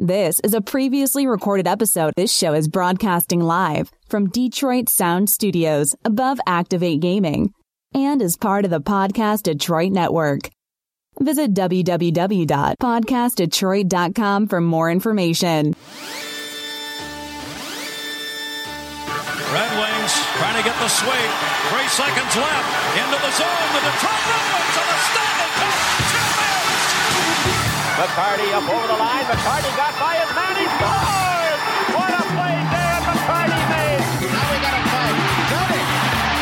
This is a previously recorded episode. This show is broadcasting live from Detroit Sound Studios above Activate Gaming and is part of the Podcast Detroit Network. Visit www.podcastdetroit.com for more information. Red Wings trying to get the sweep. 3 seconds left. Into the zone. The Detroit Red Wings on the Stanley Cup champions. McCarty up over the line. McCarty got by his man. He scores! What a play Darren McCarty made! Now we got a fight. Dirty!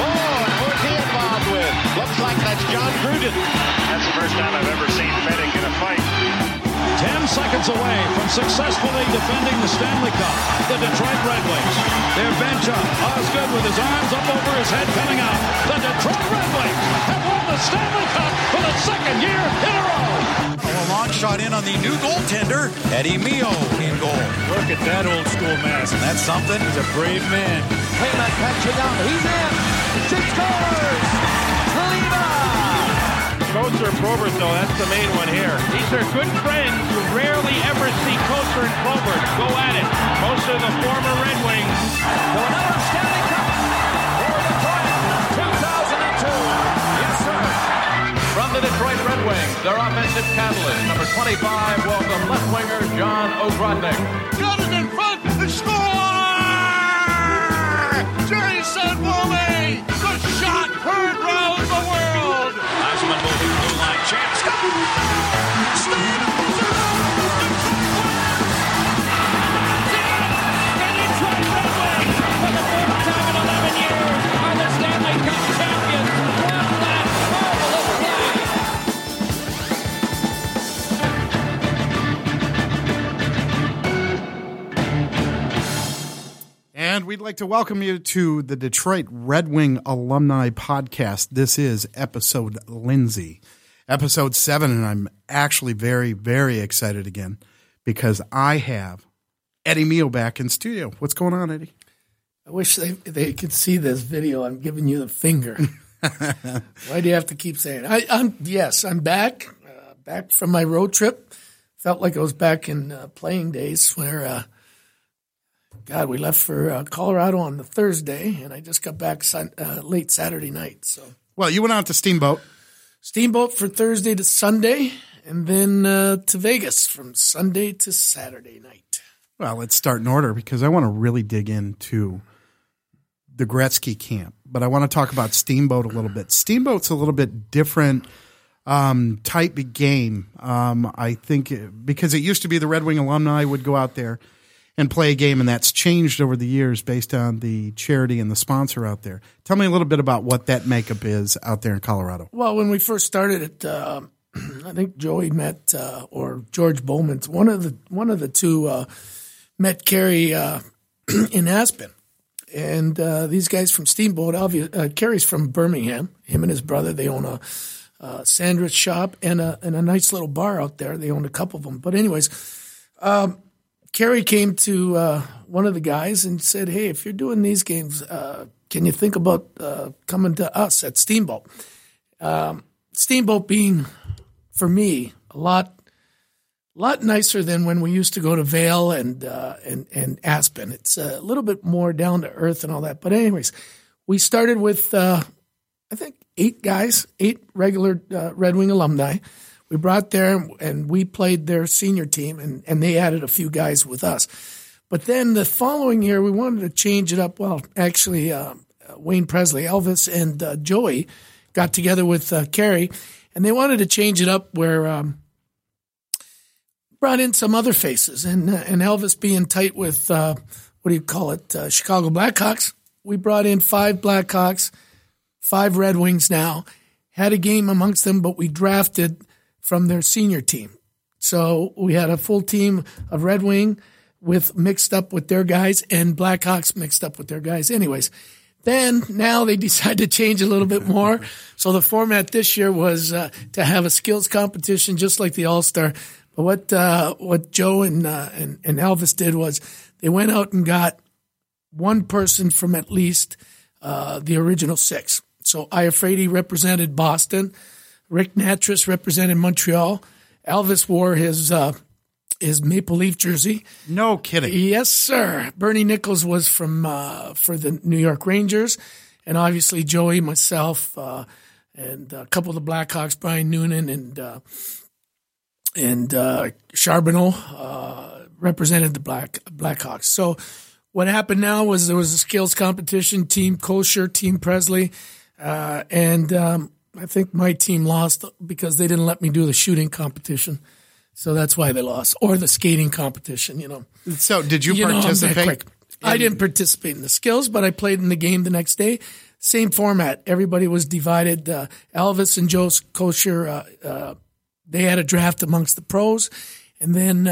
Oh, and who's he involved with? Looks like that's John Gruden. That's the first time I've ever seen Fettig in a fight. 10 seconds away from successfully defending the Stanley Cup, the Detroit Red Wings. Their bench up, Osgood with his arms up over his head coming out. The Detroit Red Wings have won the Stanley Cup for the second year in a row. A long shot in on the new goaltender, Eddie Mio in goal. Look at that old school mask. And that's something. He's a brave man. Payback catching out. He's in. She scores. Kosher and Probert, though, that's the main one here. These are good friends. You rarely ever see Kosher and Probert go at it. Kosher, the former Red Wings. To another Stanley Cup for Detroit 2002. Yes, sir. From the Detroit Red Wings, their offensive catalyst, number 25, welcome left winger John Ogrodnick. Got it in front and score! Jerry said, "Wally, good shot heard round the world." Chance. And we'd like to welcome you to the Detroit Red Wing Alumni Podcast. This is episode Lindsay. Episode 7, and I'm actually very, very excited again because I have Eddie Mio back in studio. What's going on, Eddie? I wish they could see this video. I'm giving you the finger. Why do you have to keep saying it? I'm back. Back from my road trip. Felt like I was back in playing days where, we left for Colorado on the Thursday, and I just got back late Saturday night. So, well, you went out to Steamboat. Steamboat for Thursday to Sunday, and then to Vegas from Sunday to Saturday night. Well, let's start in order because I want to really dig into the Gretzky camp, but I want to talk about Steamboat a little bit. Steamboat's a little bit different type of game, I think, because it used to be the Red Wing alumni would go out there and play a game, and that's changed over the years based on the charity and the sponsor out there. Tell me a little bit about what that makeup is out there in Colorado. Well, when we first started it, I think Joey met or George Bowman's one of the two met Kerry in Aspen, and these guys from Steamboat. Kerry's from Birmingham. Him and his brother, they own a sandwich shop and a nice little bar out there. They own a couple of them, but anyways. Kerry came to one of the guys and said, "Hey, if you're doing these games, can you think about coming to us at Steamboat?" Steamboat being, for me, a lot nicer than when we used to go to Vail and Aspen. It's a little bit more down to earth and all that. But anyways, we started with, I think, 8 regular Red Wing alumni. We brought there and we played their senior team, and they added a few guys with us. But then the following year, we wanted to change it up. Well, actually, Wayne Presley, Elvis, and Joey got together with Kerry, and they wanted to change it up where brought in some other faces. And Elvis being tight with, Chicago Blackhawks. We brought in 5 Blackhawks, 5 Red Wings now, had a game amongst them, but we drafted from their senior team. So we had a full team of Red Wing mixed up with their guys and Blackhawks mixed up with their guys. Anyways, now they decided to change a little bit more. So the format this year was to have a skills competition just like the All-Star. But what Joe and Elvis did was they went out and got one person from at least the original 6. So Iafredi represented Boston. Rick Nattrass represented Montreal. Elvis wore his his Maple Leaf jersey. No kidding. Yes, sir. Bernie Nichols was for the New York Rangers. And obviously Joey, myself, and a couple of the Blackhawks, Brian Noonan and Charbonneau represented the Blackhawks. So what happened now was there was a skills competition, Team Kosher, Team Presley, and I think my team lost because they didn't let me do the shooting competition. So that's why they lost, or the skating competition, you know. So did you participate? I didn't participate in the skills, but I played in the game the next day. Same format. Everybody was divided. Elvis and Joe Kosher, they had a draft amongst the pros. And then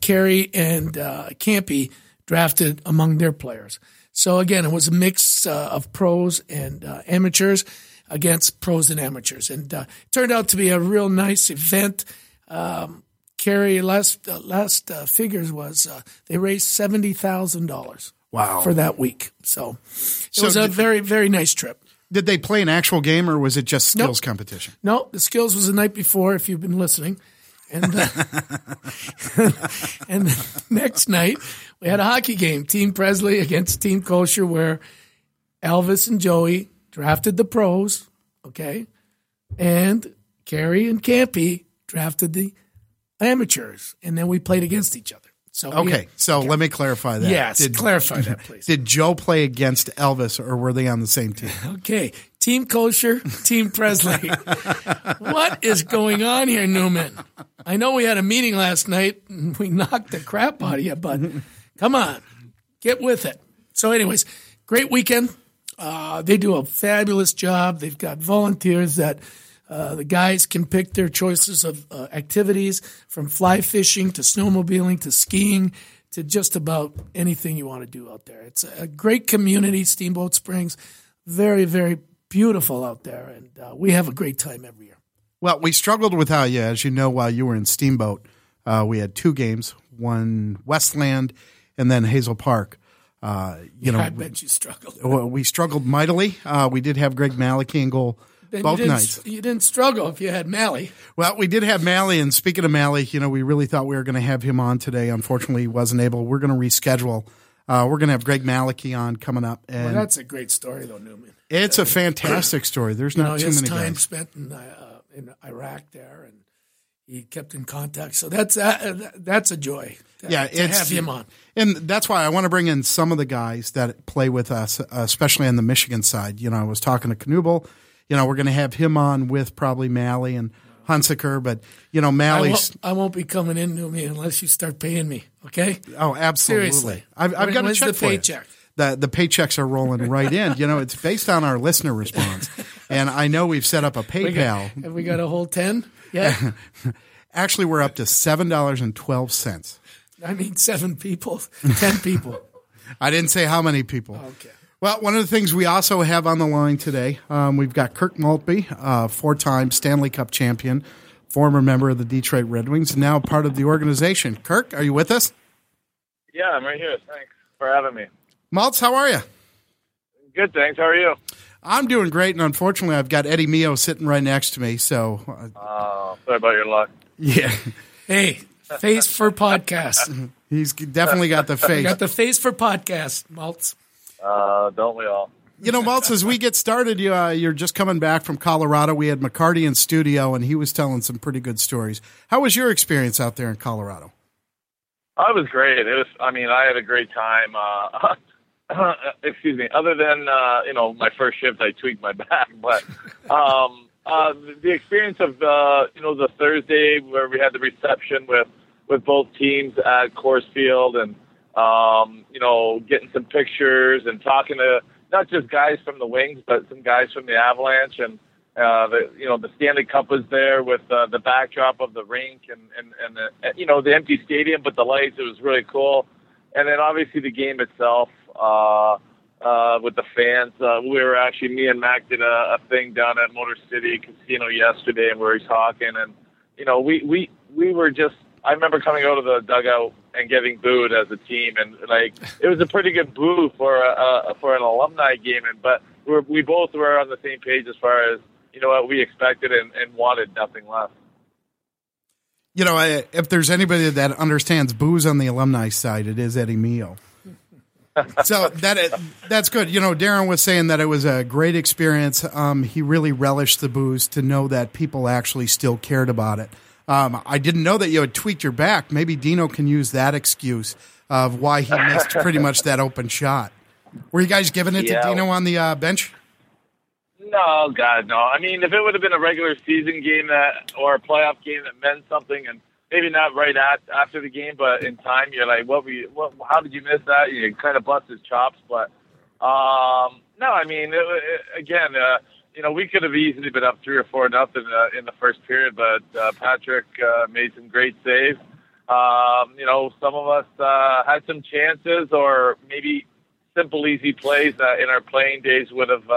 Kerry and Campy drafted among their players. So, again, it was a mix of pros and amateurs against pros and amateurs. And it turned out to be a real nice event. Kerry, last figures was they raised $70,000. Wow. For that week. So it was a very, very nice trip. Did they play an actual game or was it just skills competition? No, the skills was the night before, if you've been listening. And, and the next night we had a hockey game, Team Presley against Team Kosher, where Elvis and Joey drafted the pros, okay, and Kerry and Campy drafted the amateurs, and then we played against each other. So let me clarify that. Yes, clarify that, please. Did Joe play against Elvis, or were they on the same team? Okay, Team Kosher, Team Presley. What is going on here, Newman? I know we had a meeting last night, and we knocked the crap out of you, but come on, get with it. So anyways, great weekend. They do a fabulous job. They've got volunteers that the guys can pick their choices of activities, from fly fishing to snowmobiling to skiing to just about anything you want to do out there. It's a great community, Steamboat Springs. Very, very beautiful out there, and we have a great time every year. Well, we struggled without you. As you know, while you were in Steamboat, we had two games, one Westland and then Hazel Park. I bet you struggled. We struggled mightily. We did have Greg Maliki in goal. And both nights. You didn't struggle if you had Mally. Well, we did have Mally, and speaking of Mally, you know, we really thought we were going to have him on today. Unfortunately, he wasn't able. We're going to reschedule. We're going to have Greg Maliki on coming up. And well, that's a great story, though, Newman. It's a fantastic story. There's not too many guys. His time spent in Iraq there, and he kept in contact. So that's a joy to have him on. And that's why I want to bring in some of the guys that play with us, especially on the Michigan side. You know, I was talking to Knubel. You know, we're going to have him on with probably Mally and Hunsaker, but, you know, Mally's. I won't be coming in to me unless you start paying me, okay? Oh, absolutely. Seriously. I've got a check for you. When's the paycheck? The paychecks are rolling right in. You know, it's based on our listener response. And I know we've set up a PayPal. Have we got a whole 10? Yeah. Actually, we're up to $7.12. I mean, 7 people, 10 people. I didn't say how many people. Okay. Well, one of the things we also have on the line today, we've got Kirk Maltby, four-time Stanley Cup champion, former member of the Detroit Red Wings, now part of the organization. Kirk, are you with us? Yeah, I'm right here. Thanks for having me. Maltz, how are you? Good, thanks. How are you? I'm doing great, and unfortunately I've got Eddie Mio sitting right next to me. So. Sorry about your luck. Yeah. Hey, face for podcast. He's definitely got the face. Got the face for podcast, Maltz. Don't we all? You know, Maltz, as we get started, you're just coming back from Colorado. We had McCarty in studio, and he was telling some pretty good stories. How was your experience out there in Colorado? It was great. I had a great time. Excuse me. Other than, my first shift, I tweaked my back. But the experience of, the Thursday where we had the reception with both teams at Coors Field and, getting some pictures and talking to not just guys from the Wings, but some guys from the Avalanche, and the Stanley Cup was there with the backdrop of the rink and the empty stadium, but the lights. It was really cool. And then obviously the game itself with the fans. Me and Mac did a thing down at Motor City Casino yesterday, and we were talking, and we were just. I remember coming out of the dugout and getting booed as a team, and like it was a pretty good boo for an alumni game. But we both were on the same page as far as what we expected and wanted, nothing less. You know, if there's anybody that understands booze on the alumni side, it is Eddie Mio. So that's good. You know, Darren was saying that it was a great experience. He really relished the booze to know that people actually still cared about it. I didn't know that you had tweaked your back. Maybe Dino can use that excuse of why he missed pretty much that open shot. Were you guys giving it to Dino on the bench? No, God, no. I mean, if it would have been a regular season game that, or a playoff game that meant something, and maybe not right after the game, but in time, you're like, how did you miss that? You kind of bust his chops. But, no, I mean, you know, we could have easily been up 3 or 4-0 in the first period, but Patrick made some great saves. You know, some of us had some chances or maybe simple, easy plays that in our playing days would have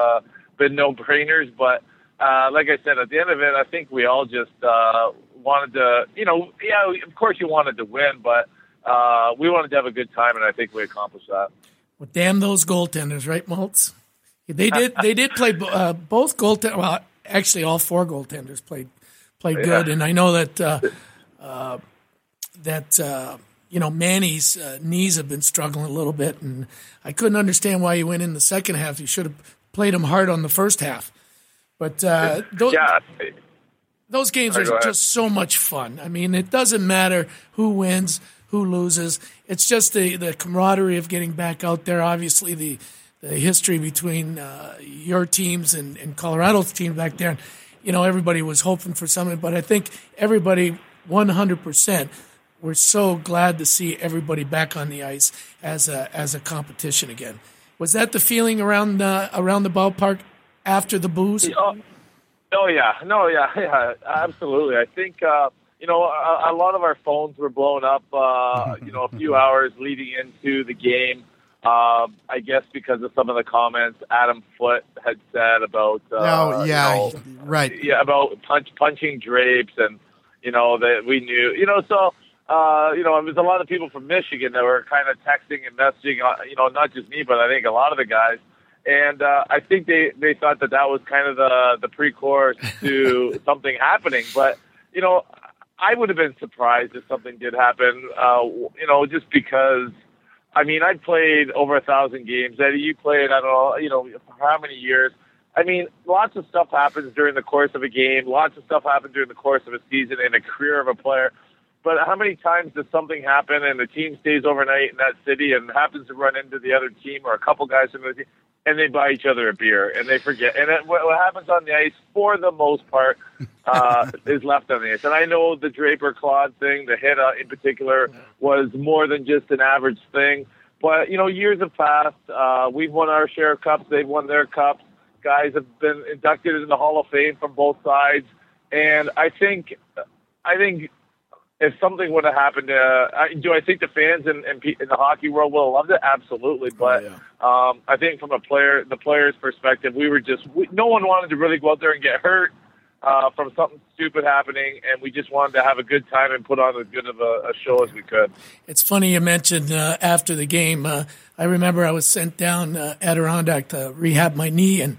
been no-brainers. But like I said, at the end of it, I think we all just wanted to, you know, yeah, of course you wanted to win, but we wanted to have a good time, and I think we accomplished that. Well, damn those goaltenders, right, Maltz? They did play both goaltenders. Well, actually, all four goaltenders played good, and I know that you know, Manny's knees have been struggling a little bit, and I couldn't understand why he went in the second half. He should have played him hard on the first half. But those games are just so much fun. I mean, it doesn't matter who wins, who loses. It's just the camaraderie of getting back out there. Obviously, the history between your teams and Colorado's team back there. You know, everybody was hoping for something, but I think everybody 100%. We're so glad to see everybody back on the ice as a competition again. Was that the feeling around the ballpark after the booze? Oh yeah, absolutely. I think you know, a lot of our phones were blown up. You know, a few hours leading into the game. I guess because of some of the comments Adam Foote had said about about punching drapes, and you know that we knew, you know, so. You know, there's a lot of people from Michigan that were kind of texting and messaging, you know, not just me, but I think a lot of the guys. And I think they thought that was kind of the pre-course to something happening. But, you know, I would have been surprised if something did happen, you know, just because, I mean, I played over 1,000 games. Eddie, you played, I don't know, you know, for how many years. I mean, lots of stuff happens during the course of a game. Lots of stuff happens during the course of a season in a career of a player. But how many times does something happen and the team stays overnight in that city and happens to run into the other team or a couple guys from the team, and they buy each other a beer and they forget? And what happens on the ice, for the most part, is left on the ice. And I know the Draper-Claude thing, the hit in particular, was more than just an average thing. But, you know, years have passed. We've won our share of cups. They've won their cups. Guys have been inducted into the Hall of Fame from both sides. And I think if something would have happened, do I think the fans in the hockey world would have loved it? Absolutely. But I think from the player's perspective, no one wanted to really go out there and get hurt from something stupid happening, and we just wanted to have a good time and put on as good of a show as we could. It's funny you mentioned after the game. I remember I was sent down Adirondack to rehab my knee, and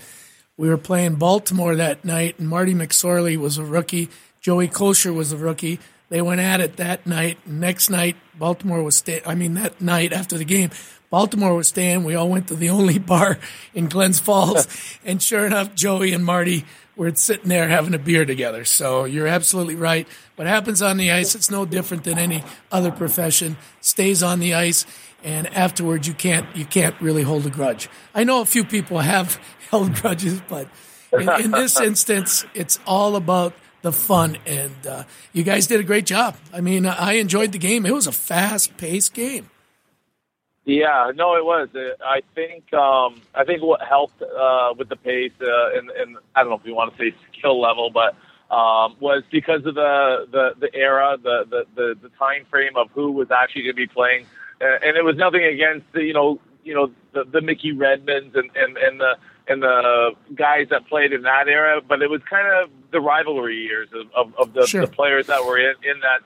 we were playing Baltimore that night, and Marty McSorley was a rookie. Joey Kosher was a rookie. They went at it that night. Next night, Baltimore was staying. I mean, that night after the game, Baltimore was staying. We all went to the only bar in Glens Falls. And sure enough, Joey and Marty were sitting there having a beer together. So you're absolutely right. What happens on the ice, it's no different than any other profession. Stays on the ice, and afterwards you can't really hold a grudge. I know a few people have held grudges, but in this instance, it's all about the fun, and you guys did a great job. I mean, I enjoyed the game. It was a fast-paced game. Yeah, no, it was. I think what helped with the pace, and I don't know if you want to say skill level, but was because of the era, the time frame of who was actually going to be playing, and it was nothing against you know the Mickey Redmonds and the guys that played in that era, but it was kind of the rivalry years of the players that were in that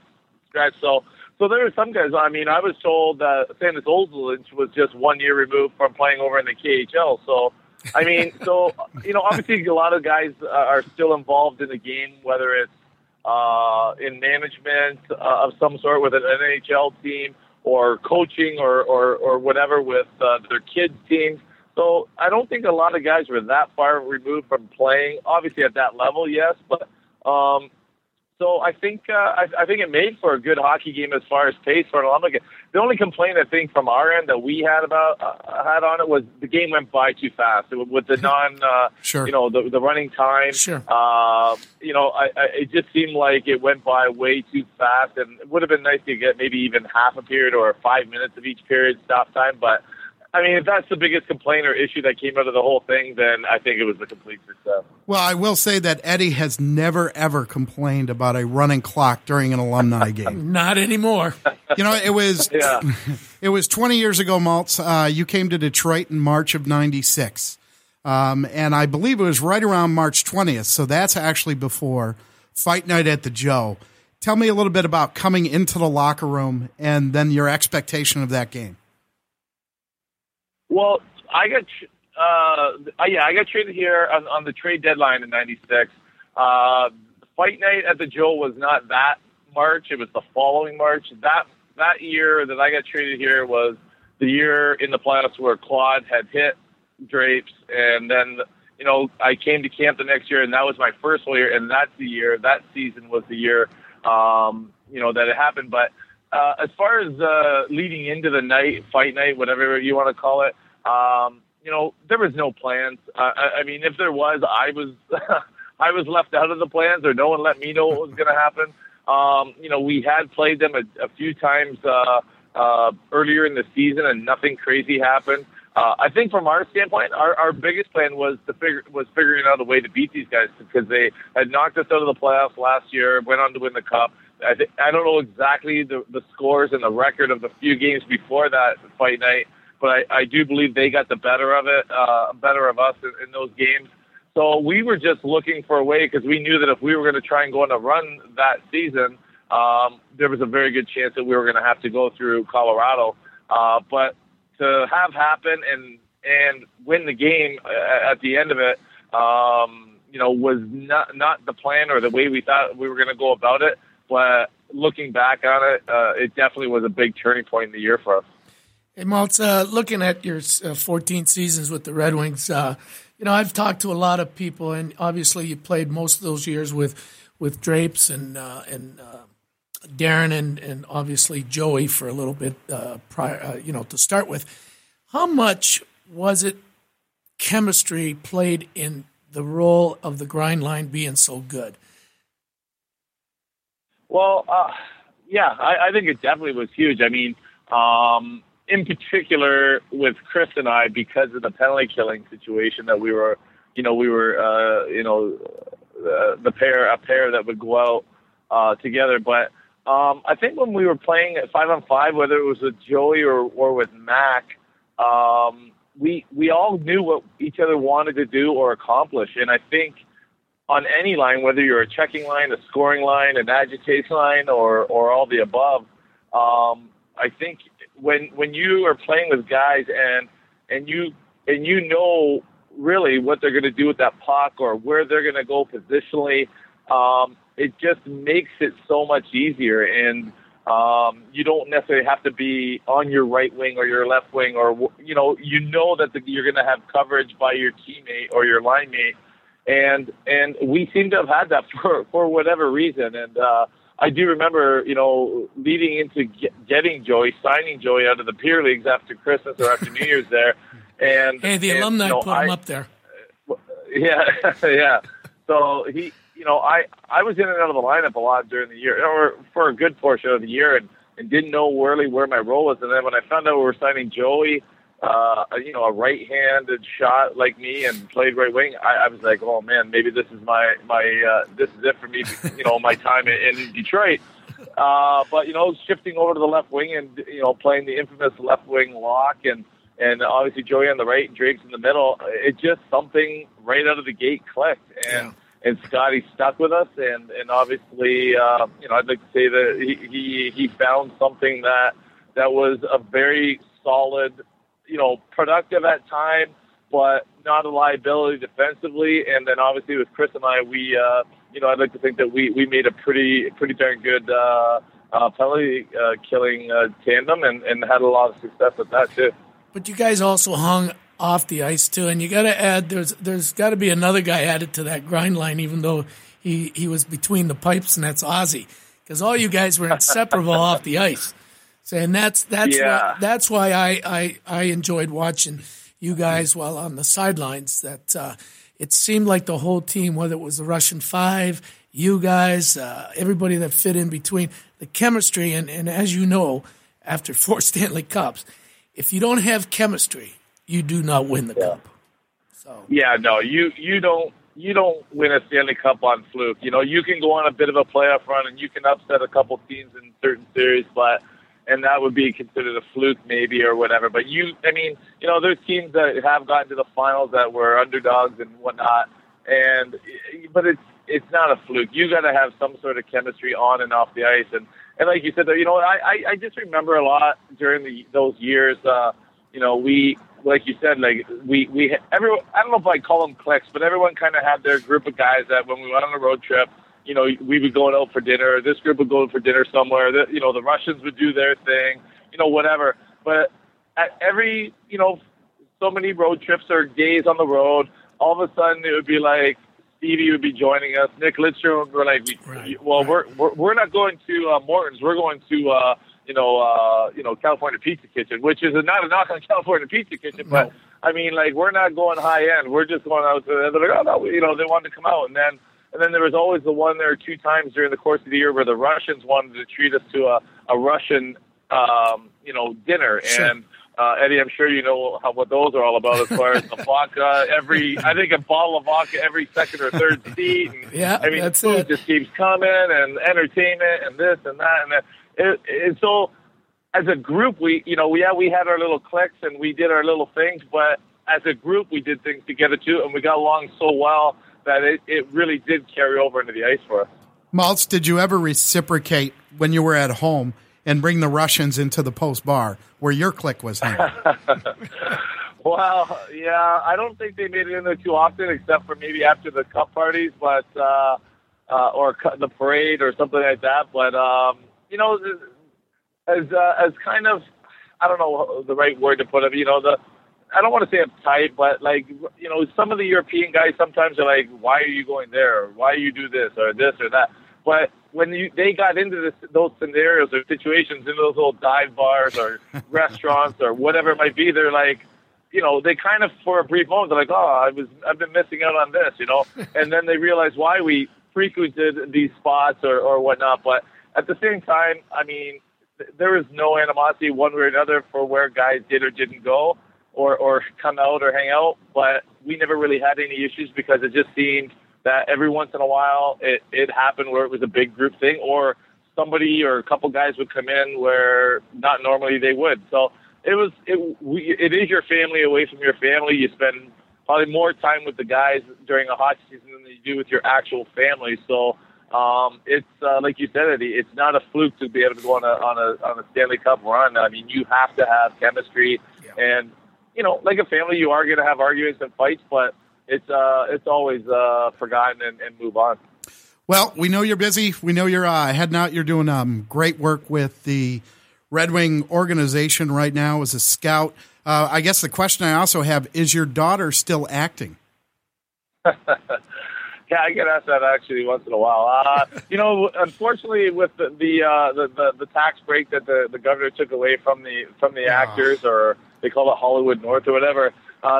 stretch. So there were some guys, I mean, I was told that Sandis Olslich was just 1 year removed from playing over in the KHL. So, I mean, so, you know, obviously a lot of guys are still involved in the game, whether it's in management of some sort with an NHL team, or coaching, or whatever with their kids' teams. So I don't think a lot of guys were that far removed from playing. Obviously at that level, yes, but so I think it made for a good hockey game as far as pace for an Olympic game. The only complaint I think from our end that we had about had on it was the game went by too fast with the the running time. Sure. It just seemed like it went by way too fast, and it would have been nice to get maybe even half a period or 5 minutes of each period stop time. But I mean, if that's the biggest complaint or issue that came out of the whole thing, then I think it was a complete success. Well, I will say that Eddie has never, ever complained about a running clock during an alumni game. Not anymore. You know, it was it was 20 years ago, Maltz. You came to Detroit in March of 96, and I believe it was right around March 20th, so that's actually before Fight Night at the Joe. Tell me a little bit about coming into the locker room and then your expectation of that game. Well, I got traded here on the trade deadline in '96. Fight Night at the Joe was not that March; it was the following March. That year that I got traded here was the year in the playoffs where Claude had hit Drapes, and then I came to camp the next year, and that was my first full year, and that's the year that season was the year that it happened, but. As far as leading into the night, fight night, whatever you want to call it, there was no plans. I mean, if there was, I was left out of the plans, or no one let me know what was going to happen. We had played them a few times earlier in the season, and nothing crazy happened. I think from our standpoint, our biggest plan was figuring out a way to beat these guys, because they had knocked us out of the playoffs last year, went on to win the cup. I don't know exactly the scores and the record of the few games before that fight night, but I do believe they got the better of us in those games. So we were just looking for a way, because we knew that if we were going to try and go on a run that season, there was a very good chance that we were going to have to go through Colorado. But to have happen and win the game at the end of it, was not the plan or the way we thought we were going to go about it. But looking back on it, it definitely was a big turning point in the year for us. Hey, Maltz, looking at your 14 seasons with the Red Wings, I've talked to a lot of people, and obviously you played most of those years with Drapes and Darren and obviously Joey for a little bit prior, to start with. How much was it chemistry played in the role of the grind line being so good? Well, I think it definitely was huge. I mean, in particular with Chris and I, because of the penalty killing situation that we were a pair that would go out together. But I think when we were playing at 5-on-5, whether it was with Joey or with Mac, we all knew what each other wanted to do or accomplish, and I think. On any line, whether you're a checking line, a scoring line, an agitation line, or all the above, I think when you are playing with guys and you know really what they're going to do with that puck or where they're going to go positionally, it just makes it so much easier. And you don't necessarily have to be on your right wing or your left wing, or that you're going to have coverage by your teammate or your line mate. And we seem to have had that for whatever reason. And I do remember, leading into signing Joey out of the Peer Leagues after Christmas or after New Year's there. And hey, the alumni put him up there. Yeah. So he, I was in and out of the lineup a lot during the year, or for a good portion of the year, and didn't know really where my role was. And then when I found out we were signing Joey, a right-handed shot like me and played right wing, I was like, oh man, maybe this is my this is it for me, my time in Detroit. But, shifting over to the left wing and, playing the infamous left wing lock and obviously Joey on the right and Drake's in the middle, it just something right out of the gate clicked. And Scotty stuck with us. And obviously, I'd like to say that he found something that was a very solid, productive at time, but not a liability defensively. And then obviously with Chris and I, we you know, I'd like to think that we made a pretty darn good penalty killing tandem and had a lot of success with that too. But you guys also hung off the ice too, and you got to add there's got to be another guy added to that grind line, even though he was between the pipes, and that's Ozzy, because all you guys were inseparable off the ice. So, and that's why I enjoyed watching you guys while on the sidelines. That it seemed like the whole team, whether it was the Russian Five, you guys, everybody that fit in between, the chemistry, and as you know, after 4 Stanley Cups, if you don't have chemistry, you do not win the cup. So you don't win a Stanley Cup on fluke. You know, you can go on a bit of a playoff run and you can upset a couple teams in certain series, but and that would be considered a fluke maybe or whatever. But there's teams that have gotten to the finals that were underdogs and whatnot. But it's not a fluke. You got to have some sort of chemistry on and off the ice. And like you said, you know, I just remember a lot during those years. We, like you said, like we everyone. I don't know if I call them cliques, but everyone kind of had their group of guys that when we went on a road trip, you know, we would go out for dinner. This group would go out for dinner somewhere. The Russians would do their thing. You know, whatever. But at every, so many road trips or days on the road, all of a sudden it would be like Stevie would be joining us. Nick Lidstrom, we're like, we're not going to Morton's. We're going to California Pizza Kitchen, which is not a knock on California Pizza Kitchen, but no. I mean, like, we're not going high end. We're just going out to the end. They're like, oh no, they wanted to come out, and then there was always the one or two times during the course of the year where the Russians wanted to treat us to a Russian, dinner. Sure. And Eddie, I'm sure you know what those are all about as far as the vodka. I think a bottle of vodka every second or third seat. And, food just keeps coming, and entertainment, and this and that, and that. And so, as a group, we had our little cliques and we did our little things, but as a group, we did things together too, and we got along so well that it really did carry over into the ice for us. Maltz, did you ever reciprocate when you were at home and bring the Russians into the post bar where your clique was hanging? Well, yeah, I don't think they made it in there too often, except for maybe after the cup parties, but or the parade or something like that. But as kind of, I don't know the right word to put it. I don't want to say uptight, but like, some of the European guys sometimes are like, why are you going there? Or why do you do this or this or that? But when they got into those scenarios or situations, into those little dive bars or restaurants or whatever it might be, they're like, they kind of for a brief moment, they're like, oh, I've been missing out on this, and then they realize why we frequented these spots or whatnot. But at the same time, I mean, there was no animosity one way or another for where guys did or didn't go or come out or hang out, but we never really had any issues because it just seemed that every once in a while it happened where it was a big group thing or somebody or a couple guys would come in where not normally they would. So it is your family away from your family. You spend probably more time with the guys during a hockey season than you do with your actual family. So it's like you said, Eddie, it's not a fluke to be able to go on a Stanley Cup run. I mean, you have to have chemistry, and like a family, you are going to have arguments and fights, but it's always forgotten and move on. Well, we know you're busy. We know you're heading out. You're doing great work with the Red Wing organization right now as a scout. I guess the question I also have is: your daughter still acting? Yeah, I get asked that actually once in a while. Unfortunately, with the tax break that the governor took away from the actors, or they call it Hollywood North or whatever,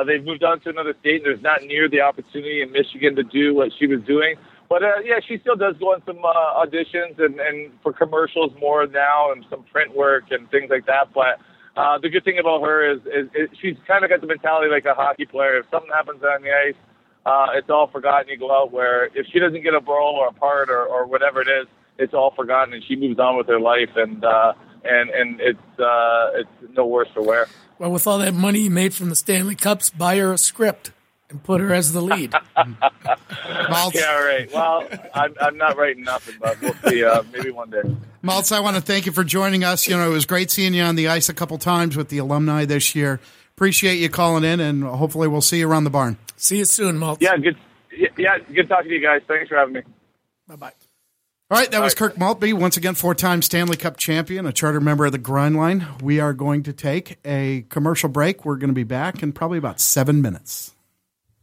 they've moved on to another state. And there's not near the opportunity in Michigan to do what she was doing. But she still does go on some auditions and for commercials more now and some print work and things like that. But the good thing about her is she's kind of got the mentality like a hockey player. If something happens on the ice, it's all forgotten. You go out where if she doesn't get a role or a part or whatever it is, it's all forgotten, and she moves on with her life, and it's no worse for wear. Well, with all that money you made from the Stanley Cups, buy her a script and put her as the lead. Yeah, right. Well, I'm not writing nothing, but we'll see. Maybe one day. Maltz, I want to thank you for joining us. It was great seeing you on the ice a couple times with the alumni this year. Appreciate you calling in, and hopefully we'll see you around the barn. See you soon, Maltz. Yeah, good talking to you guys. Thanks for having me. Bye-bye. All right, that was Kirk Maltby, once again, four-time Stanley Cup champion, a charter member of the Grind Line. We are going to take a commercial break. We're going to be back in probably about 7 minutes.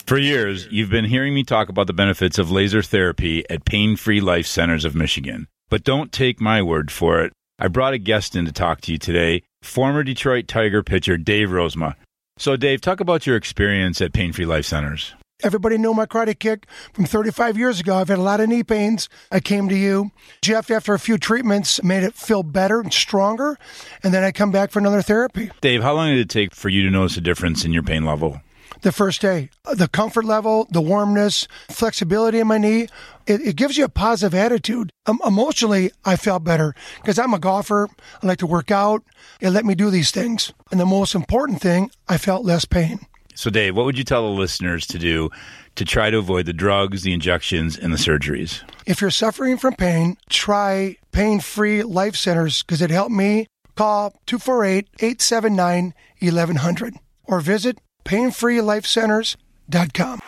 For years, you've been hearing me talk about the benefits of laser therapy at Pain-Free Life Centers of Michigan. But don't take my word for it. I brought a guest in to talk to you today, former Detroit Tiger pitcher Dave Rosema. So, Dave, talk about your experience at Pain-Free Life Centers. Everybody knew my karate kick from 35 years ago. I've had a lot of knee pains. I came to you. Jeff, after a few treatments, made it feel better and stronger, and then I come back for another therapy. Dave, how long did it take for you to notice a difference in your pain level? The first day. The comfort level, the warmness, flexibility in my knee. It gives you a positive attitude. Emotionally, I felt better because I'm a golfer. I like to work out. It let me do these things. And the most important thing, I felt less pain. So, Dave, what would you tell the listeners to do to try to avoid the drugs, the injections, and the surgeries? If you're suffering from pain, try Pain-Free Life Centers because it helped me. Call 248-879-1100 or visit painfreelifecenters.com.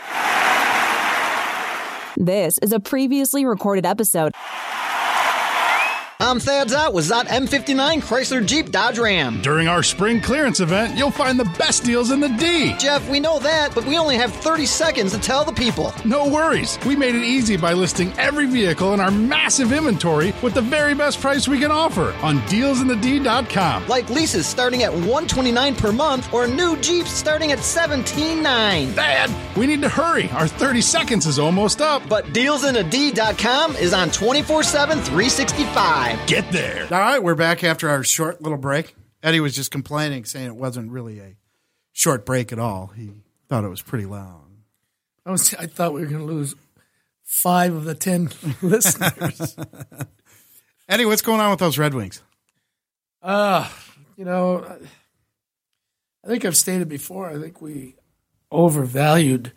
This is a previously recorded episode. I'm Thad Zott with Zott M59 Chrysler Jeep Dodge Ram. During our spring clearance event, you'll find the best deals in the D. Jeff, we know that, but we only have 30 seconds to tell the people. No worries. We made it easy by listing every vehicle in our massive inventory with the very best price we can offer on dealsinthed.com. Like leases starting at $129 per month or new Jeeps starting at $17.9. Thad, we need to hurry. Our 30 seconds is almost up. But dealsinthedd.com is on 24/7, 365. Get there. All right, we're back after our short little break. Eddie was just complaining, saying it wasn't really a short break at all. He thought it was pretty long. I thought we were going to lose 5 of the 10 listeners. Eddie, what's going on with those Red Wings? I think I've stated before, I think we overvalued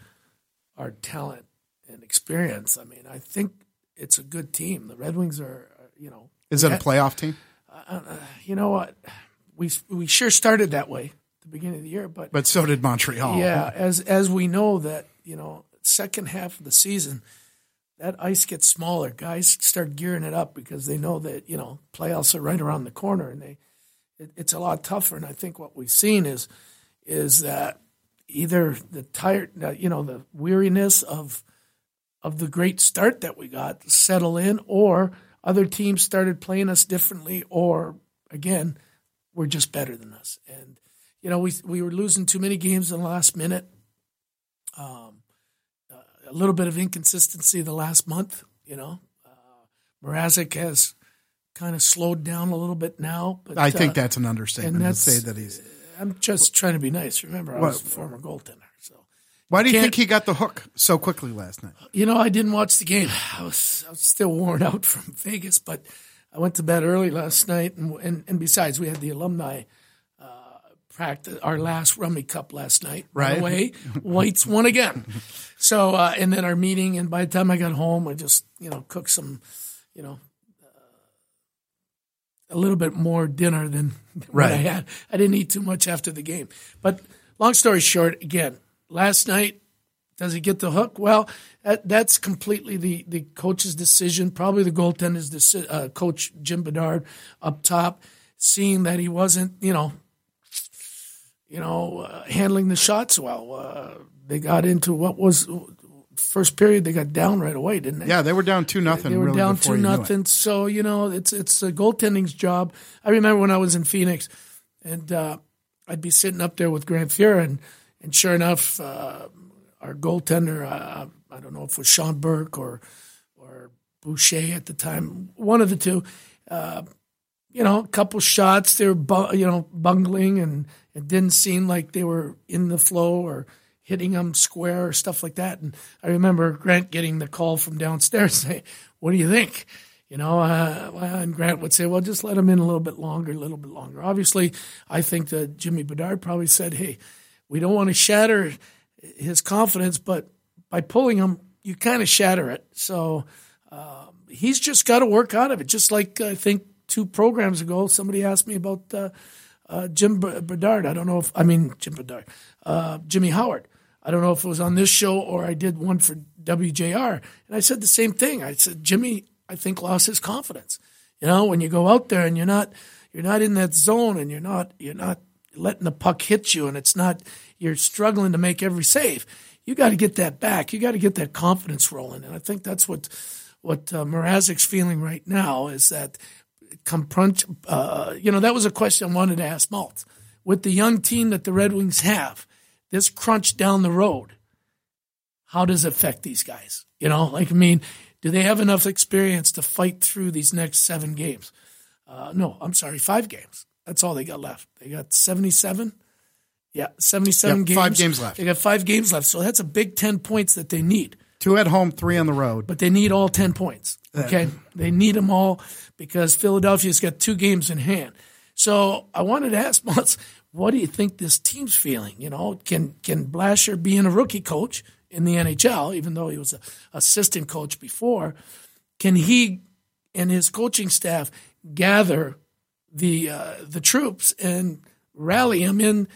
our talent and experience. I mean, I think it's a good team. The Red Wings are, Is it a playoff team? You know what? We sure started that way at the beginning of the year. But so did Montreal. Yeah, as we know that, second half of the season, that ice gets smaller. Guys start gearing it up because they know that, playoffs are right around the corner, and it's a lot tougher. And I think what we've seen is that either the the weariness of the great start that we got settle in, or other teams started playing us differently, or, again, we're just better than us. And, we were losing too many games in the last minute. A little bit of inconsistency the last month, Mrazek has kind of slowed down a little bit now. But I think that's an understatement to say that he's – I'm just trying to be nice. Remember, I was a former goaltender. Why do you think he got the hook so quickly last night? I didn't watch the game. I was still worn out from Vegas, but I went to bed early last night. And besides, we had the alumni practice, our last Rummy Cup last night. Right. By the way, Whites won again. So, and then our meeting, and by the time I got home, I just, cooked some, a little bit more dinner than what I had. I didn't eat too much after the game. But long story short, again, last night, does he get the hook? Well, that's completely the coach's decision, probably the goaltender's decision, coach Jim Bedard up top, seeing that he wasn't, handling the shots well. They got into what was first period. They got down right away, didn't they? Yeah, they were down 2-0. They were really down 2-0. So, it's the goaltending's job. I remember when I was in Phoenix, and I'd be sitting up there with Grant Fuhr, and sure enough, our goaltender, I don't know if it was Sean Burke or Boucher at the time, one of the two, a couple shots, they were bungling and it didn't seem like they were in the flow or hitting them square or stuff like that. And I remember Grant getting the call from downstairs saying, "What do you think?" And Grant would say, "Well, just let him in a little bit longer. Obviously, I think that Jimmy Bedard probably said, "Hey, we don't want to shatter his confidence, but by pulling him, you kind of shatter it." So he's just got to work out of it. Just like I think 2 programs ago, somebody asked me about Jim Bedard. I don't know if – I mean Jim Bedard. Jimmy Howard. I don't know if it was on this show or I did one for WJR. And I said the same thing. I said, Jimmy, I think, lost his confidence. You know, when you go out there and you're not in that zone and you're not letting the puck hit you and it's not, you're struggling to make every save. You got to get that back. You got to get that confidence rolling. And I think that's what Mrazek's feeling right now is that that was a question I wanted to ask Maltz. With the young team that the Red Wings have, this crunch down the road, how does it affect these guys? You know, like, I mean, do they have enough experience to fight through these next 7 games? 5 games. That's all they got left. They got 77. Yeah, 77 games. 5 games left. They got 5 games left. So that's a big 10 points that they need. 2 at home, 3 on the road. But they need all 10 points. Okay? They need them all because Philadelphia's got 2 games in hand. So I wanted to ask Mons, what do you think this team's feeling? You know, can Blasher, being a rookie coach in the NHL, even though he was an assistant coach before, can he and his coaching staff gather the troops and rally them in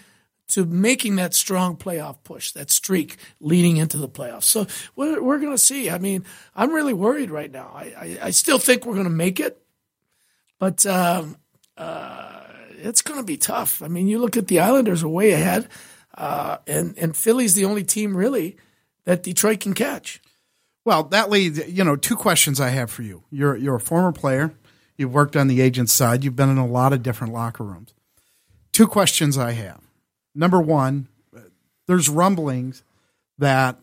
to making that strong playoff push, that streak leading into the playoffs? So we're going to see. I mean, I'm really worried right now. I still think we're going to make it, but it's going to be tough. I mean, you look at the Islanders are way ahead, and Philly's the only team really that Detroit can catch. Well, that leads, 2 questions I have for you. You're a former player. You've worked on the agent side. You've been in a lot of different locker rooms. 2 questions I have. Number one, there's rumblings that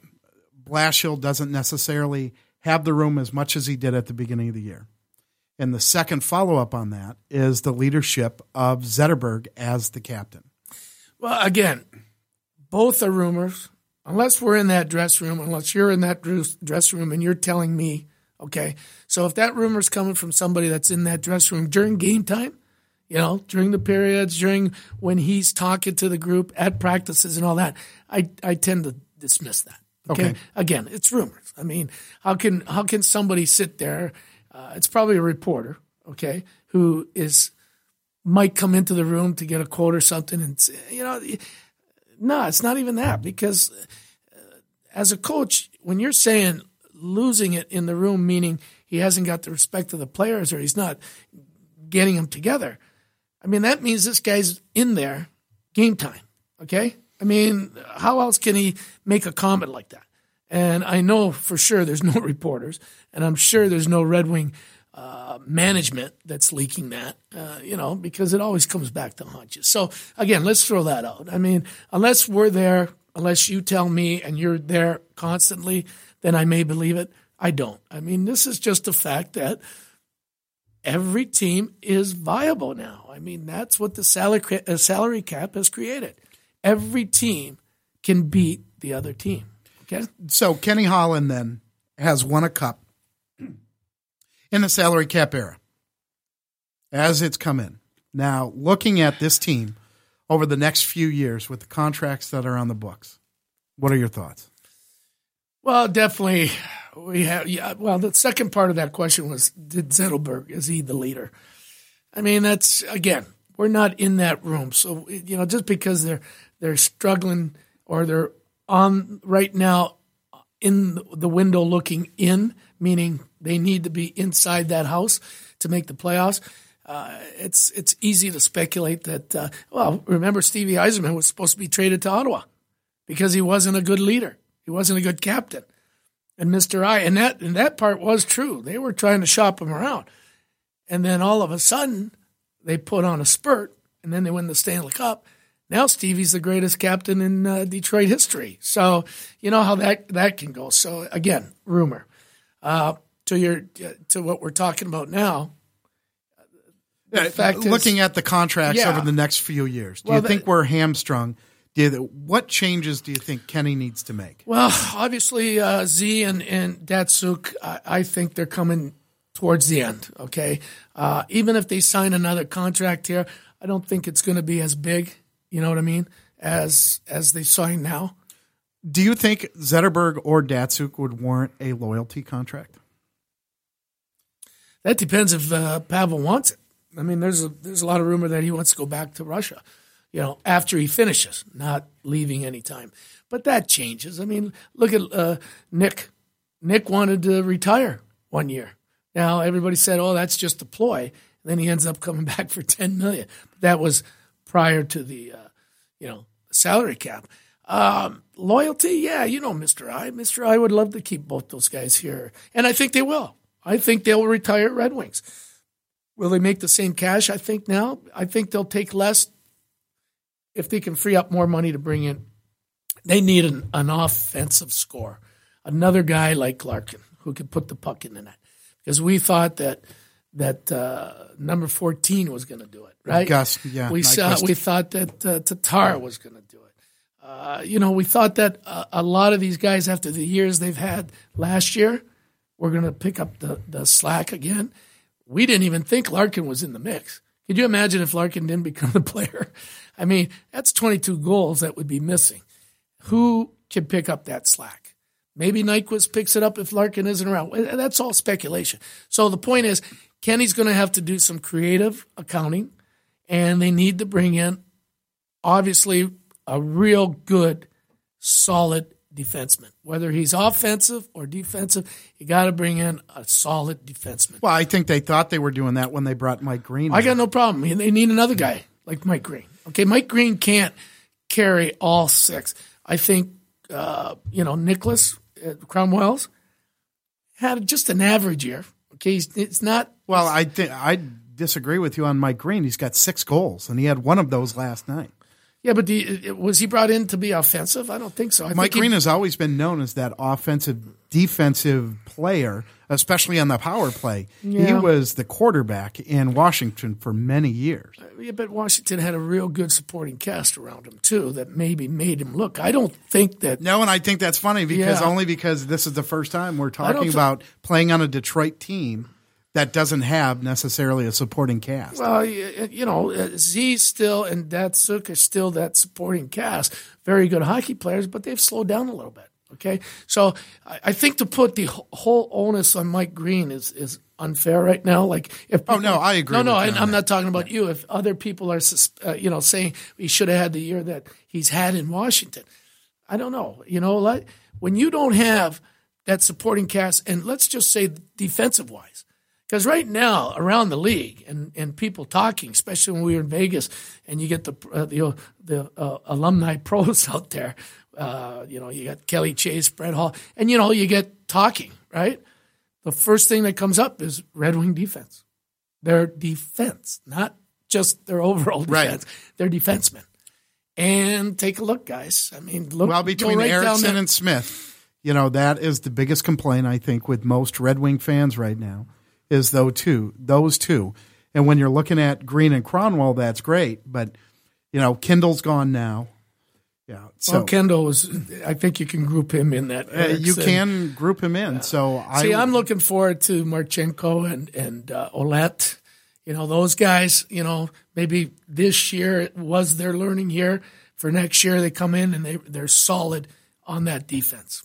Blashill doesn't necessarily have the room as much as he did at the beginning of the year. And the second follow-up on that is the leadership of Zetterberg as the captain. Well, again, both are rumors. Unless we're in that dress room, unless you're in that dress room and you're telling me, okay, so if that rumor's coming from somebody that's in that dress room during game time, during the periods, during when he's talking to the group at practices and all that, I tend to dismiss that. Okay? Again, it's rumors. I mean, how can somebody sit there? It's probably a reporter, okay, who might come into the room to get a quote or something, and no, it's not even that, because as a coach, when you're saying losing it in the room, meaning he hasn't got the respect of the players or he's not getting them together. I mean, that means this guy's in there game time, okay? I mean, how else can he make a comment like that? And I know for sure there's no reporters, and I'm sure there's no Red Wing management that's leaking that, because it always comes back to haunt you. So, again, let's throw that out. I mean, unless we're there, unless you tell me and you're there constantly, then I may believe it. I don't. I mean, this is just the fact that every team is viable now. I mean, that's what the salary cap has created. Every team can beat the other team. Okay? So Kenny Holland then has won a cup in the salary cap era as it's come in. Now, looking at this team over the next few years with the contracts that are on the books, what are your thoughts? Well, definitely – the second part of that question was, did Zetterberg, is he the leader? I mean, that's, again, we're not in that room. So, just because they're struggling or they're on right now in the window looking in, meaning they need to be inside that house to make the playoffs, it's easy to speculate that, remember Stevie Eiserman was supposed to be traded to Ottawa because he wasn't a good leader. He wasn't a good captain. And Mr. I, and that part was true. They were trying to shop him around. And then all of a sudden, they put on a spurt, and then they win the Stanley Cup. Now Stevie's the greatest captain in Detroit history. So you know how that can go. So again, rumor. To what we're talking about now, the fact looking at the contracts over the next few years, do you think we're hamstrung? What changes do you think Kenny needs to make? Well, obviously, Z and Datsuk, I think they're coming towards the end, okay? Even if they sign another contract here, I don't think it's going to be as big, you know what I mean, as they sign now. Do you think Zetterberg or Datsuk would warrant a loyalty contract? That depends if Pavel wants it. I mean, there's a lot of rumor that he wants to go back to Russia. you know, after he finishes, not leaving any time. But that changes. I mean, look at Nick. Nick wanted to retire one year. Now, everybody said, oh, that's just a ploy. And then he ends up coming back for $10 million. That was prior to the, you know, salary cap. Loyalty, yeah, you know Mr. I. Mr. I would love to keep both those guys here. And I think they will. I think they'll retire at Red Wings. Will they make the same cash, I think, now? I think they'll take less if they can free up more money to bring in. They need an offensive scorer, another guy like Larkin who can put the puck in the net. Because we thought that number 14 was going to do it, right? Gust, yeah. We thought that Tatar was going to do it. You know, we thought that a lot of these guys, after the years they've had last year, were going to pick up the slack again. We didn't even think Larkin was in the mix. Could you imagine if Larkin didn't become the player? I mean, that's 22 goals that would be missing. Who can pick up that slack? Maybe Nyquist picks it up if Larkin isn't around. That's all speculation. So the point is, Kenny's going to have to do some creative accounting, and they need to bring in, obviously, a real good, solid defenseman. Whether he's offensive or defensive, you got to bring in a solid defenseman. Well, I think they thought they were doing that when they brought Mike Green. I got no problem. They need another guy like Mike Green. Okay, Mike Green can't carry all six. I think, you know, Nicholas Cromwell's had just an average year. Okay, it's not. Well, I disagree with you on Mike Green. He's got 6 goals, and he had one of those last night. Yeah, but was he brought in to be offensive? I don't think so. Mike Green has always been known as that offensive, defensive player, especially on the power play. Yeah. He was the quarterback in Washington for many years. Yeah, but Washington had a real good supporting cast around him, too, that maybe made him look. I don't think that. No, and I think that's funny only because this is the first time we're talking about playing on a Detroit team that doesn't have necessarily a supporting cast. Well, you know, Z still and Datsuk are still that supporting cast. Very good hockey players, but they've slowed down a little bit. Okay, so I think to put the whole onus on Mike Green is unfair right now. Like, if people, I agree. I'm not talking about you. If other people are, you know, saying he should have had the year that he's had in Washington, I don't know. You know, like when you don't have that supporting cast, and let's just say defensive wise. Because right now, around the league, and people talking, especially when we were in Vegas, and you get the alumni pros out there, you know, you got Kelly Chase, Brett Hall, and, you know, you get talking, right? The first thing that comes up is Red Wing defense. Their defense, not just their overall defense, right. Their defensemen. And take a look, guys. I mean, look. Well, between right Erickson and Smith, you know, that is the biggest complaint, I think, with most Red Wing fans right now. Is those two. And when you're looking at Green and Cronwell, that's great. But, you know, Kendall's gone now. Yeah. So Kendall was – I think you can group him in that. You can group him in. So I'm looking forward to Marchenko and Ouellette. You know, those guys, you know, maybe this year was their learning year. For next year they come in and they're solid on that defense.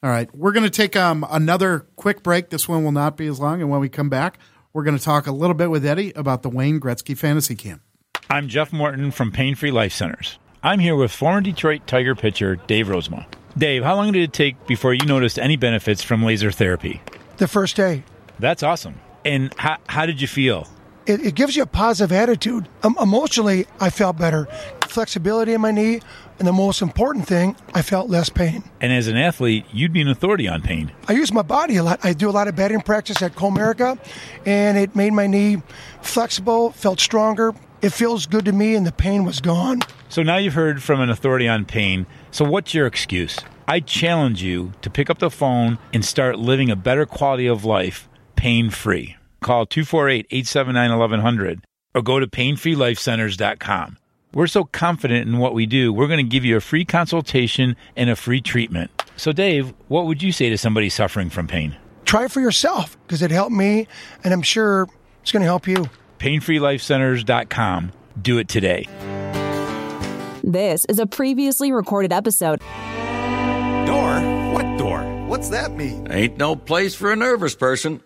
All right, we're going to take another quick break. This one will not be as long, and when we come back, we're going to talk a little bit with Eddie about the Wayne Gretzky Fantasy Camp. I'm Jeff Morton from Pain-Free Life Centers. I'm here with former Detroit Tiger pitcher Dave Rosemont. Dave, how long did it take before you noticed any benefits from laser therapy? The first day. That's awesome. And how did you feel? It gives you a positive attitude. Emotionally, I felt better. Flexibility in my knee, and the most important thing, I felt less pain. And as an athlete, you'd be an authority on pain. I use my body a lot. I do a lot of batting practice at Comerica, and it made my knee flexible, felt stronger. It feels good to me, and the pain was gone. So now you've heard from an authority on pain. So what's your excuse? I challenge you to pick up the phone and start living a better quality of life, pain-free. Call 248-879-1100 or go to painfreelifecenters.com. We're so confident in what we do, we're going to give you a free consultation and a free treatment. So, Dave, what would you say to somebody suffering from pain? Try it for yourself, because it helped me, and I'm sure it's going to help you. PainFreeLifeCenters.com. Do it today. This is a previously recorded episode. Door? What door? What's that mean? Ain't no place for a nervous person.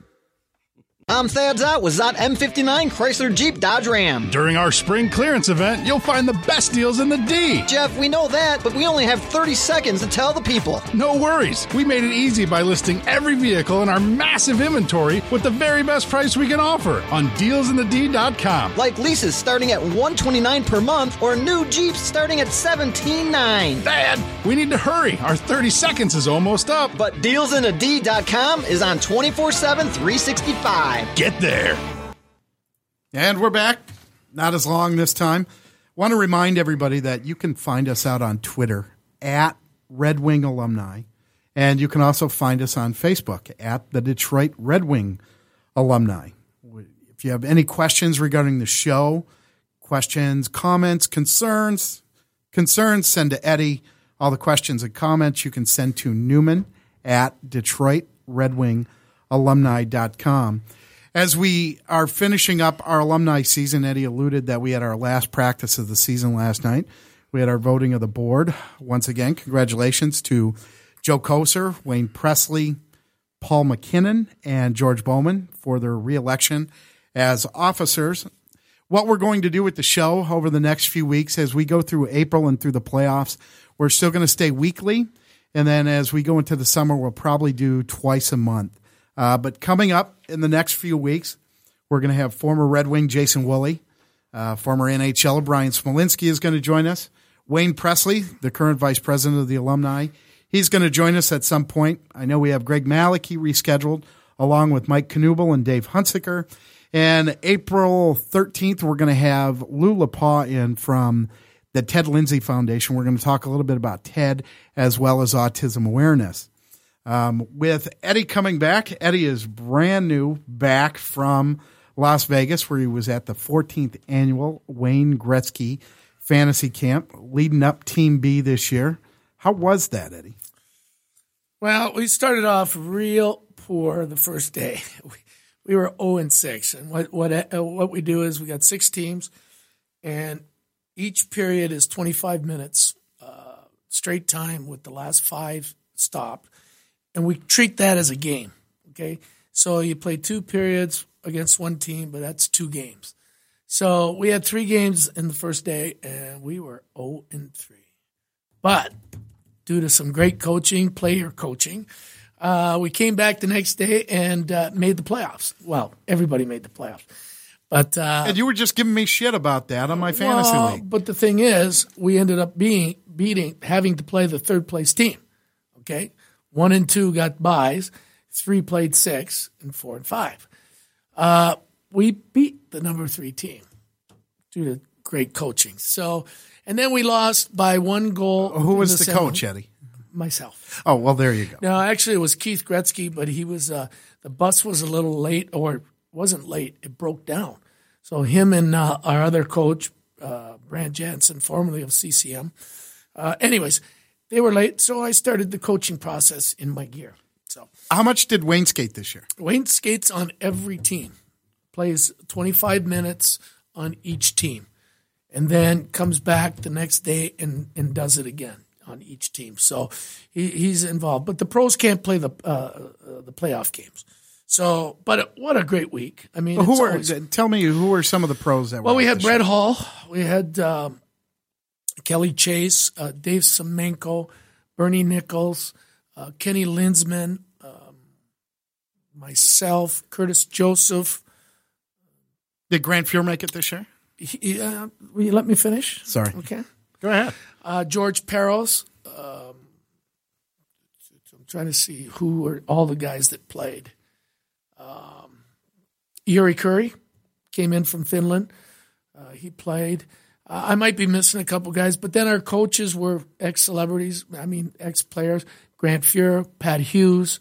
I'm Thad Zott with Zott M59 Chrysler Jeep Dodge Ram. During our spring clearance event, you'll find the best deals in the D. Jeff, we know that, but we only have 30 seconds to tell the people. No worries. We made it easy by listing every vehicle in our massive inventory with the very best price we can offer on dealsinthedD.com. Like leases starting at $129 per month or new Jeeps starting at $17.9. Thad, we need to hurry. Our 30 seconds is almost up. But dealsinthedD.com is on 24/7, 365. Get there. And we're back. Not as long this time. Want to remind everybody that you can find us out on Twitter at Red Wing Alumni. And you can also find us on Facebook at the Detroit Red Wing Alumni. If you have any questions regarding the show, questions, comments, concerns, send to Eddie. All the questions and comments you can send to Newman at DetroitRedWingAlumni.com. As we are finishing up our alumni season, Eddie alluded that we had our last practice of the season last night. We had our voting of the board. Once again, congratulations to Joe Kosher, Wayne Presley, Paul McKinnon, and George Bowman for their reelection as officers. What we're going to do with the show over the next few weeks as we go through April and through the playoffs, we're still going to stay weekly. And then as we go into the summer, we'll probably do twice a month. But coming up in the next few weeks, we're going to have former Red Wing Jason Woolley, former NHLer Brian Smolinski is going to join us. Wayne Presley, the current vice president of the alumni, he's going to join us at some point. I know we have Greg Maliki rescheduled, along with Mike Knubel and Dave Hunsaker. And April 13th, we're going to have Lou LaPaw in from the Ted Lindsay Foundation. We're going to talk a little bit about TED as well as autism awareness. With Eddie coming back, Eddie is brand new back from Las Vegas, where he was at the 14th annual Wayne Gretzky Fantasy Camp, leading up Team B this year. How was that, Eddie? Well, we started off real poor the first day. We were 0-6, and what we do is we got six teams, and each period is 25 minutes straight time with the last five stopped. And we treat that as a game, okay? So you play two periods against one team, but that's two games. So we had three games in the first day, and we were 0-3. But due to some great coaching, player coaching, we came back the next day and made the playoffs. Well, everybody made the playoffs. But and you were just giving me shit about that on my fantasy league. But the thing is, we ended up having to play the third-place team, okay? 1 and 2 got byes, 3 played 6, and 4 and 5. We beat the number 3 team due to great coaching. So, and then we lost by 1 goal. Who was the coach, Eddie? Myself. Oh, well, there you go. No, actually, it was Keith Gretzky, but he was the bus was a little late, or it wasn't late. It broke down. So him and our other coach, Brant Jansen, formerly of CCM. Anyways. They were late, so I started the coaching process in my gear. So, how much did Wayne skate this year? Wayne skates on every team, plays 25 minutes on each team, and then comes back the next day and does it again on each team. So he's involved. But the pros can't play the playoff games. So, but what a great week! I mean, tell me who were some of the pros that were? Well, we had Brett Hall. We had Kelly Chase, Dave Semenko, Bernie Nichols, Kenny Linsman, myself, Curtis Joseph. Did Grant Fuhr make it this year? Will you let me finish? Sorry. Okay. Go ahead. George Peros. I'm trying to see who were all the guys that played. Yuri Curry came in from Finland. He played. I might be missing a couple guys, but then our coaches were ex-celebrities, I mean ex-players, Grant Fuhr, Pat Hughes,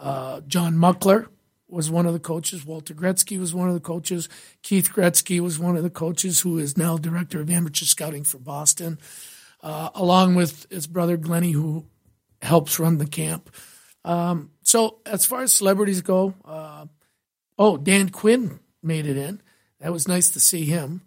John Muckler was one of the coaches, Walter Gretzky was one of the coaches, Keith Gretzky was one of the coaches who is now director of amateur scouting for Boston, along with his brother Glennie, who helps run the camp. So as far as celebrities go, Dan Quinn made it in. That was nice to see him.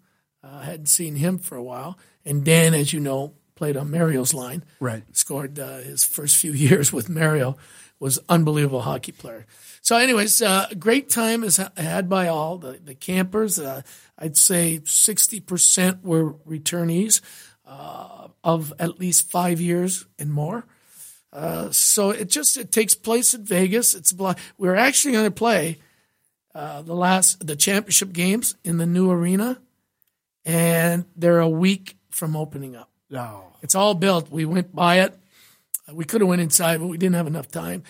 I hadn't seen him for a while. And Dan, as you know, played on Mario's line. Right. Scored his first few years with Mario. Was unbelievable hockey player. So anyways, great time is had by all the campers. I'd say 60% were returnees of at least 5 years and more. So it takes place in Vegas. We're actually going to play the championship games in the new arena, and they're a week from opening up. No. It's all built. We went by it. We could have went inside, but we didn't have enough time.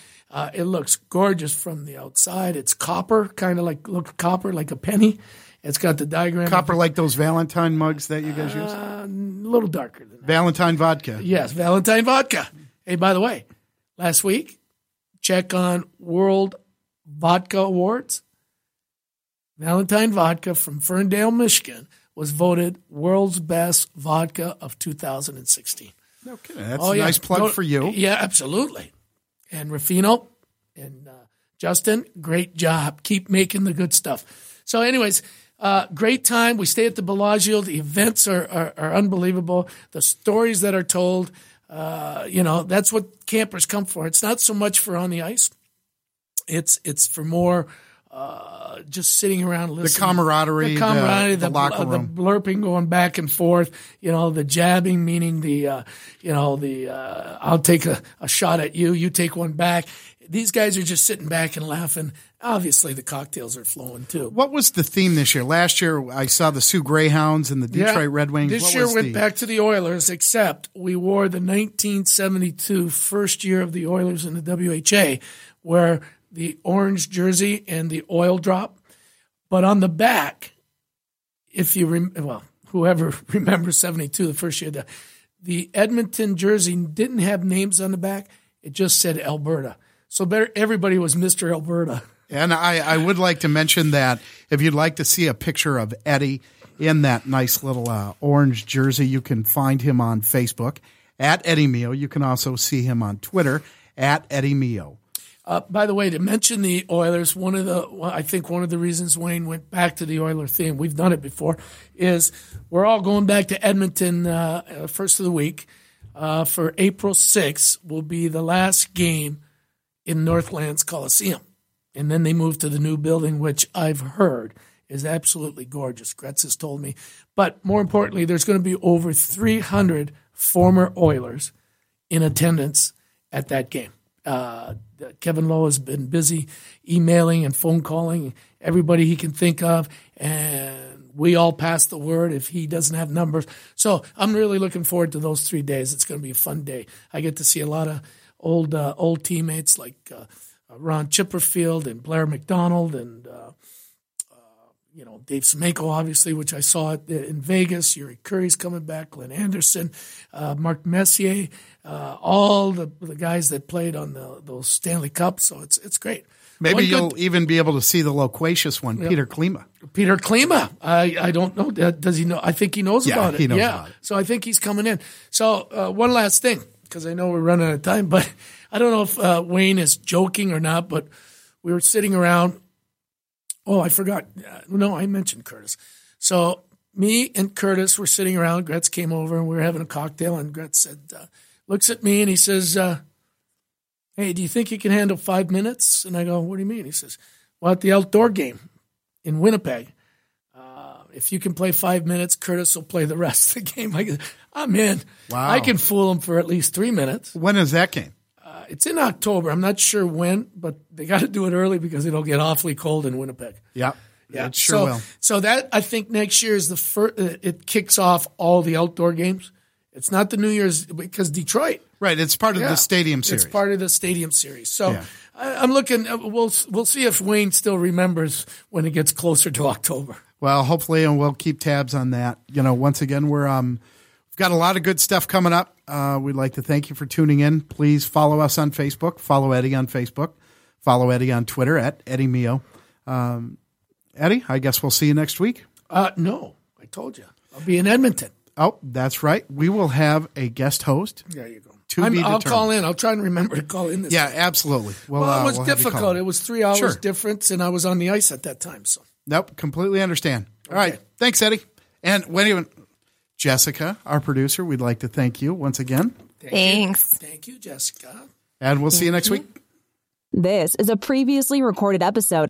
It looks gorgeous from the outside. It's copper, like a penny. It's got the diagram. Copper like those Valentine mugs that you guys use? A little darker than that. Valentine vodka. Yes, Valentine vodka. Hey, by the way, last week, check on World Vodka Awards. Valentine vodka from Ferndale, Michigan, was voted world's best vodka of 2016. No kidding. That's a nice plug for you. Yeah, absolutely. And Ruffino and Justin, great job. Keep making the good stuff. So anyways, great time. We stay at the Bellagio. The events are unbelievable. The stories that are told, that's what campers come for. It's not so much for on the ice. It's for more just sitting around listening. The camaraderie, the locker room. The blurping going back and forth, the jabbing, meaning I'll take a shot at you, you take one back. These guys are just sitting back and laughing. Obviously, the cocktails are flowing, too. What was the theme this year? Last year, I saw the Sioux Greyhounds and the Detroit Red Wings. This year went back to the Oilers, except we wore the 1972 first year of the Oilers in the WHA, where – the orange jersey and the oil drop. But on the back, whoever remembers 72, the first year, the Edmonton jersey didn't have names on the back. It just said Alberta. So everybody was Mr. Alberta. And I would like to mention that if you'd like to see a picture of Eddie in that nice little orange jersey, you can find him on Facebook at Eddie Mio. You can also see him on Twitter at Eddie Mio. By the way, to mention the Oilers, I think one of the reasons Wayne went back to the Oiler theme, we've done it before, is we're all going back to Edmonton first of the week for April 6th will be the last game in Northlands Coliseum. And then they move to the new building, which I've heard is absolutely gorgeous. Gretz has told me. But more importantly, there's going to be over 300 former Oilers in attendance at that game. Kevin Lowe has been busy emailing and phone calling everybody he can think of, and we all pass the word if he doesn't have numbers. So I'm really looking forward to those 3 days. It's going to be a fun day. I get to see a lot of old teammates like Ron Chipperfield and Blair McDonald and Dave Smejko, obviously, which I saw in Vegas. Yuri Curry's coming back, Glenn Anderson, Mark Messier, all the guys that played on those Stanley Cups. So it's great. Maybe you'll even be able to see the loquacious one, yeah. Peter Klima. Peter Klima. I don't know. Does he know? I think he knows about it. He knows about it. So I think he's coming in. So one last thing, because I know we're running out of time, but I don't know if Wayne is joking or not, but we were sitting around. Oh, I forgot. No, I mentioned Curtis. So me and Curtis were sitting around. Gretz came over, and we were having a cocktail, and Gretz said, looks at me, and he says, hey, do you think you can handle 5 minutes? And I go, what do you mean? He says, well, at the outdoor game in Winnipeg, if you can play 5 minutes, Curtis will play the rest of the game. I'm in. Wow. I can fool him for at least 3 minutes. When is that game? It's in October. I'm not sure when, but they got to do it early because it'll get awfully cold in Winnipeg. Yeah, it sure will. So that, I think, next year is the first. It kicks off all the outdoor games. It's not the New Year's because Detroit. Right, it's part of the Stadium Series. It's part of the Stadium Series. So I'm looking. We'll see if Wayne still remembers when it gets closer to October. Well, hopefully, and we'll keep tabs on that. Once again, we're got a lot of good stuff coming up. We'd like to thank you for tuning in. Please follow us on Facebook. Follow Eddie on Facebook. Follow Eddie on Twitter at Eddie Mio. Eddie, I guess we'll see you next week. No, I told you. I'll be in Edmonton. Oh, that's right. We will have a guest host. There you go. I'll call in. I'll try and remember to call in this time. Yeah, absolutely. Well, it was difficult. It was 3 hours difference, and I was on the ice at that time. So, nope, completely understand. All right. Thanks, Eddie. And when even... Jessica, our producer, we'd like to thank you once again. Thanks. Thank you, Jessica. And we'll see you next week. This is a previously recorded episode